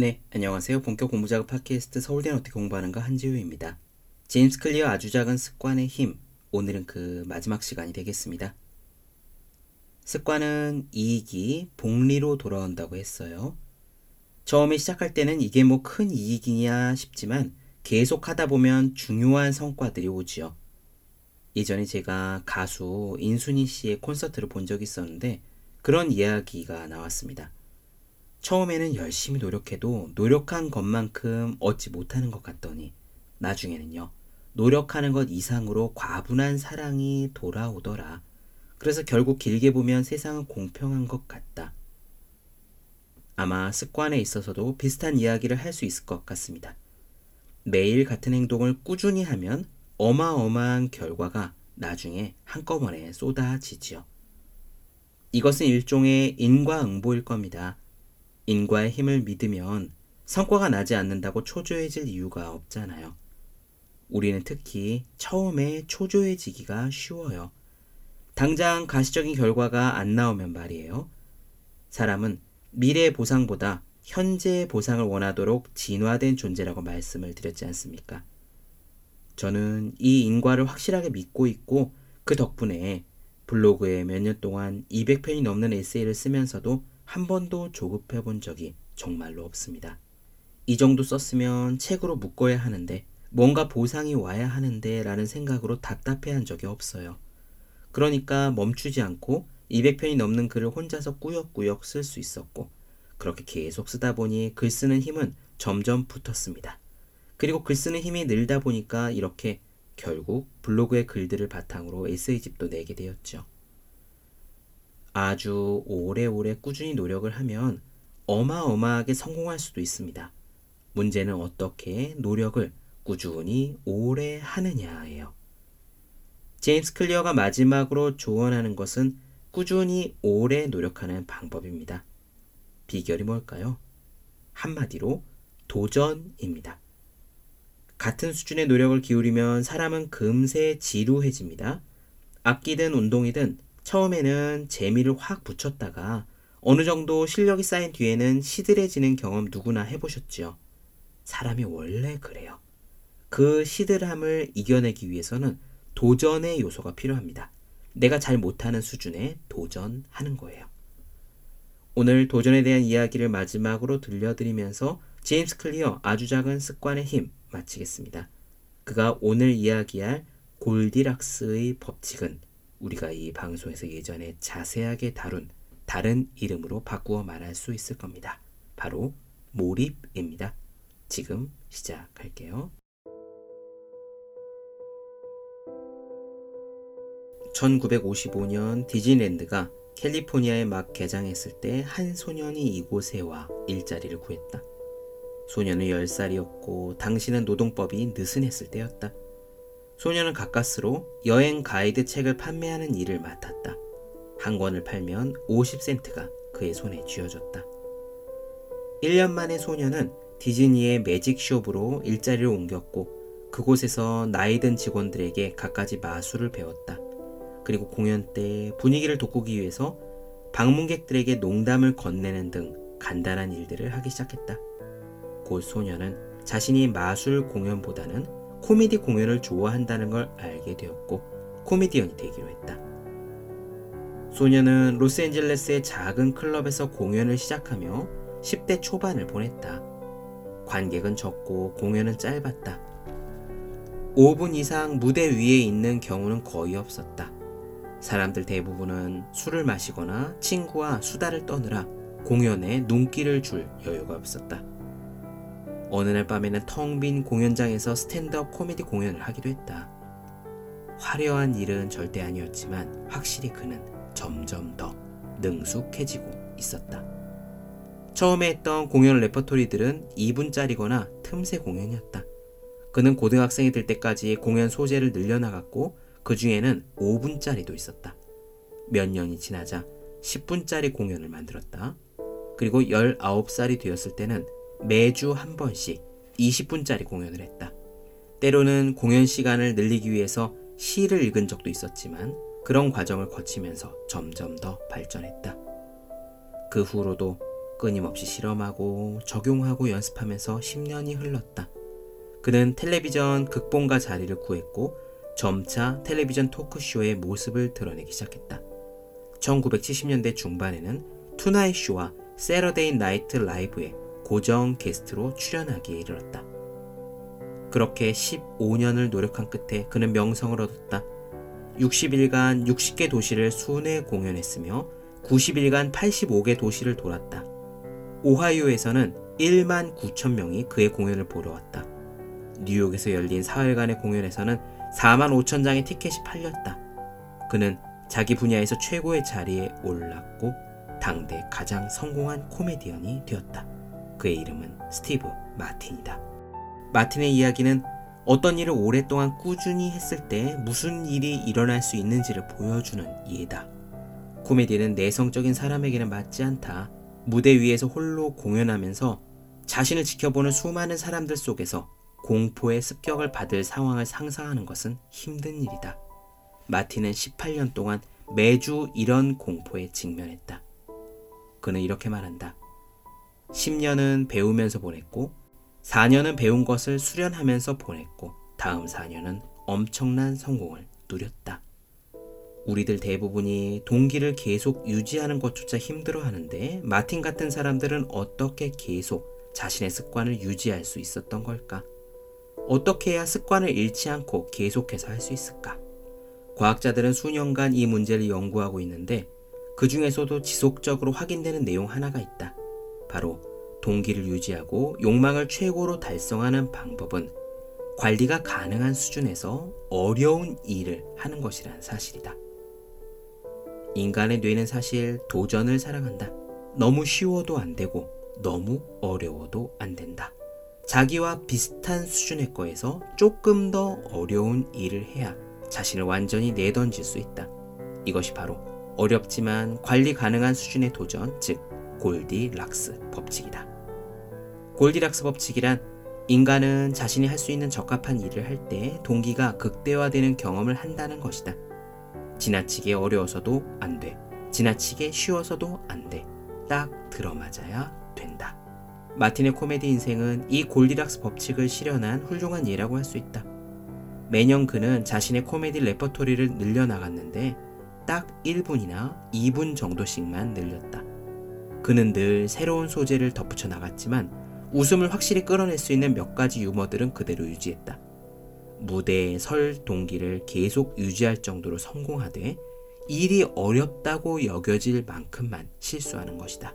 네, 안녕하세요. 본격 공부작업 팟캐스트 서울대는 어떻게 공부하는가 한지우입니다. 제임스 클리어 아주 작은 습관의 힘, 오늘은 그 마지막 시간이 되겠습니다. 습관은 이익이 복리로 돌아온다고 했어요. 처음에 시작할 때는 이게 뭐 큰 이익이냐 싶지만 계속 하다 보면 중요한 성과들이 오지요. 예전에 제가 가수 인순이 씨의 콘서트를 본 적이 있었는데 그런 이야기가 나왔습니다. 처음에는 열심히 노력해도 노력한 것만큼 얻지 못하는 것 같더니 나중에는요, 노력하는 것 이상으로 과분한 사랑이 돌아오더라. 그래서 결국 길게 보면 세상은 공평한 것 같다. 아마 습관에 있어서도 비슷한 이야기를 할 수 있을 것 같습니다. 매일 같은 행동을 꾸준히 하면 어마어마한 결과가 나중에 한꺼번에 쏟아지지요. 이것은 일종의 인과응보일 겁니다. 인과의 힘을 믿으면 성과가 나지 않는다고 초조해질 이유가 없잖아요. 우리는 특히 처음에 초조해지기가 쉬워요. 당장 가시적인 결과가 안 나오면 말이에요. 사람은 미래의 보상보다 현재의 보상을 원하도록 진화된 존재라고 말씀을 드렸지 않습니까? 저는 이 인과를 확실하게 믿고 있고 그 덕분에 블로그에 몇 년 동안 200편이 넘는 에세이를 쓰면서도 한 번도 조급해 본 적이 정말로 없습니다. 이 정도 썼으면 책으로 묶어야 하는데, 뭔가 보상이 와야 하는데 라는 생각으로 답답해 한 적이 없어요. 그러니까 멈추지 않고 200편이 넘는 글을 혼자서 꾸역꾸역 쓸 수 있었고, 그렇게 계속 쓰다 보니 글 쓰는 힘은 점점 붙었습니다. 그리고 글 쓰는 힘이 늘다 보니까 이렇게 결국 블로그의 글들을 바탕으로 에세이집도 내게 되었죠. 아주 오래오래 꾸준히 노력을 하면 어마어마하게 성공할 수도 있습니다. 문제는 어떻게 노력을 꾸준히 오래 하느냐예요. 제임스 클리어가 마지막으로 조언하는 것은 꾸준히 오래 노력하는 방법입니다. 비결이 뭘까요? 한마디로 도전입니다. 같은 수준의 노력을 기울이면 사람은 금세 지루해집니다. 악기든 운동이든 처음에는 재미를 확 붙였다가 어느 정도 실력이 쌓인 뒤에는 시들해지는 경험 누구나 해보셨지요. 사람이 원래 그래요. 그 시들함을 이겨내기 위해서는 도전의 요소가 필요합니다. 내가 잘 못하는 수준에 도전하는 거예요. 오늘 도전에 대한 이야기를 마지막으로 들려드리면서 제임스 클리어 아주 작은 습관의 힘 마치겠습니다. 그가 오늘 이야기할 골디락스의 법칙은 우리가 이 방송에서 예전에 자세하게 다룬 다른 이름으로 바꾸어 말할 수 있을 겁니다. 바로 몰입입니다. 지금 시작할게요. (1955년) 디즈니랜드가 캘리포니아에 막 개장했을 때 한 소년이 이곳에 와 일자리를 구했다. 소년은 10살이었고 당시는 노동법이 느슨했을 때였다. 소년은 가까스로 여행 가이드 책을 판매하는 일을 맡았다. 한 권을 팔면 50센트가 그의 손에 쥐어졌다. 1년 만에 소년은 디즈니의 매직숍으로 일자리를 옮겼고 그곳에서 나이든 직원들에게 갖가지 마술을 배웠다. 그리고 공연 때 분위기를 돋구기 위해서 방문객들에게 농담을 건네는 등 간단한 일들을 하기 시작했다. 곧 소년은 자신이 마술 공연보다는 코미디 공연을 좋아한다는 걸 알게 되었고 코미디언이 되기로 했다. 소녀는 로스앤젤레스의 작은 클럽에서 공연을 시작하며 10대 초반을 보냈다. 관객은 적고 공연은 짧았다. 5분 이상 무대 위에 있는 경우는 거의 없었다. 사람들 대부분은 술을 마시거나 친구와 수다를 떠느라 공연에 눈길을 줄 여유가 없었다. 어느 날 밤에는 텅 빈 공연장에서 스탠드업 코미디 공연을 하기로 했다. 화려한 일은 절대 아니었지만 확실히 그는 점점 더 능숙해지고 있었다. 처음에 했던 공연 레퍼토리들은 2분짜리거나 틈새 공연이었다. 그는 고등학생이 될 때까지 공연 소재를 늘려나갔고 그 중에는 5분짜리도 있었다. 몇 년이 지나자 10분짜리 공연을 만들었다. 그리고 19살이 되었을 때는 매주 한 번씩 20분짜리 공연을 했다. 때로는 공연 시간을 늘리기 위해서 시를 읽은 적도 있었지만 그런 과정을 거치면서 점점 더 발전했다. 그 후로도 끊임없이 실험하고 적용하고 연습하면서 10년이 흘렀다. 그는 텔레비전 극본가 자리를 구했고 점차 텔레비전 토크쇼의 모습을 드러내기 시작했다. 1970년대 중반에는 투나잇 쇼와 세러데이 나이트 라이브에 고정 게스트로 출연하기에 이르렀다. 그렇게 15년을 노력한 끝에 그는 명성을 얻었다. 60일간 60개 도시를 순회 공연했으며 90일간 85개 도시를 돌았다. 오하이오에서는 1만 9천 명이 그의 공연을 보러 왔다. 뉴욕에서 열린 사흘간의 공연에서는 4만 5천 장의 티켓이 팔렸다. 그는 자기 분야에서 최고의 자리에 올랐고 당대 가장 성공한 코미디언이 되었다. 그의 이름은 스티브 마틴이다. 마틴의 이야기는 어떤 일을 오랫동안 꾸준히 했을 때 무슨 일이 일어날 수 있는지를 보여주는 예다. 코미디는 내성적인 사람에게는 맞지 않다. 무대 위에서 홀로 공연하면서 자신을 지켜보는 수많은 사람들 속에서 공포의 습격을 받을 상황을 상상하는 것은 힘든 일이다. 마틴은 18년 동안 매주 이런 공포에 직면했다. 그는 이렇게 말한다. 10년은 배우면서 보냈고 4년은 배운 것을 수련하면서 보냈고 다음 4년은 엄청난 성공을 누렸다. 우리들 대부분이 동기를 계속 유지하는 것조차 힘들어하는데 마틴 같은 사람들은 어떻게 계속 자신의 습관을 유지할 수 있었던 걸까? 어떻게 해야 습관을 잃지 않고 계속해서 할 수 있을까? 과학자들은 수년간 이 문제를 연구하고 있는데 그 중에서도 지속적으로 확인되는 내용 하나가 있다. 바로 동기를 유지하고 욕망을 최고로 달성하는 방법은 관리가 가능한 수준에서 어려운 일을 하는 것이라는 사실이다. 인간의 뇌는 사실 도전을 사랑한다. 너무 쉬워도 안 되고 너무 어려워도 안 된다. 자기와 비슷한 수준의 거에서 조금 더 어려운 일을 해야 자신을 완전히 내던질 수 있다. 이것이 바로 어렵지만 관리 가능한 수준의 도전, 즉 골디락스 법칙이다. 골디락스 법칙이란 인간은 자신이 할 수 있는 적합한 일을 할 때 동기가 극대화되는 경험을 한다는 것이다. 지나치게 어려워서도 안 돼. 지나치게 쉬워서도 안 돼. 딱 들어맞아야 된다. 마틴의 코미디 인생은 이 골디락스 법칙을 실현한 훌륭한 예라고 할 수 있다. 매년 그는 자신의 코미디 레퍼토리를 늘려나갔는데 딱 1분이나 2분 정도씩만 늘렸다. 그는 늘 새로운 소재를 덧붙여 나갔지만 웃음을 확실히 끌어낼 수 있는 몇 가지 유머들은 그대로 유지했다. 무대에 설 동기를 계속 유지할 정도로 성공하되 일이 어렵다고 여겨질 만큼만 실수하는 것이다.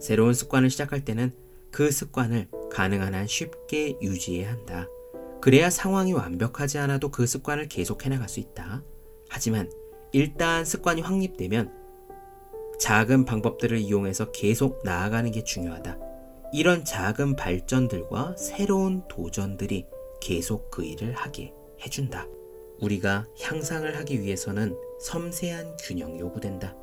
새로운 습관을 시작할 때는 그 습관을 가능한 한 쉽게 유지해야 한다. 그래야 상황이 완벽하지 않아도 그 습관을 계속해 나갈 수 있다. 하지만 일단 습관이 확립되면 작은 방법들을 이용해서 계속 나아가는 게 중요하다. 이런 작은 발전들과 새로운 도전들이 계속 그 일을 하게 해준다. 우리가 향상을 하기 위해서는 섬세한 균형이 요구된다.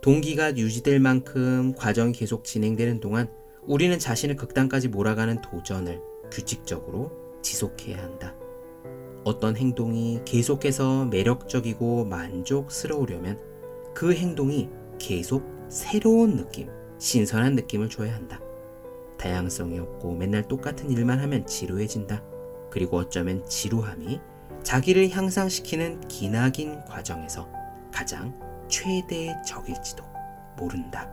동기가 유지될 만큼 과정이 계속 진행되는 동안 우리는 자신을 극단까지 몰아가는 도전을 규칙적으로 지속해야 한다. 어떤 행동이 계속해서 매력적이고 만족스러우려면 그 행동이 계속 새로운 느낌, 신선한 느낌을 줘야 한다. 다양성이 없고 맨날 똑같은 일만 하면 지루해진다. 그리고 어쩌면 지루함이 자기를 향상시키는 기나긴 과정에서 가장 최대의 적일지도 모른다.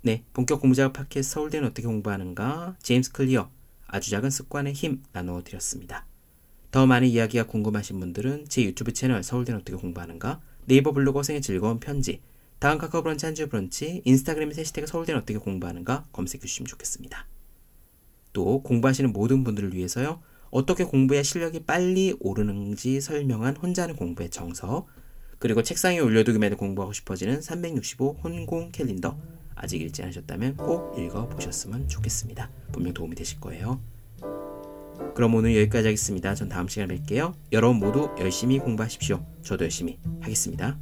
네, 본격 공부작업 팟캐스트 서울대는 어떻게 공부하는가? 제임스 클리어 아주 작은 습관의 힘 나누어 드렸습니다. 더 많은 이야기가 궁금하신 분들은 제 유튜브 채널 서울대는 어떻게 공부하는가, 네이버 블로그 허생의 즐거운 편지, 다음 카카오 브런치 한 주 브런치, 인스타그램에 해시태그 서울대는 어떻게 공부하는가 검색해 주시면 좋겠습니다. 또 공부하시는 모든 분들을 위해서요. 어떻게 공부해야 실력이 빨리 오르는지 설명한 혼자 하는 공부의 정석, 그리고 책상에 올려두기만 해도 공부하고 싶어지는 365 혼공 캘린더 아직 읽지 않으셨다면 꼭 읽어보셨으면 좋겠습니다. 분명 도움이 되실 거예요. 그럼 오늘 여기까지 하겠습니다. 전 다음 시간에 뵐게요. 여러분 모두 열심히 공부하십시오. 저도 열심히 하겠습니다.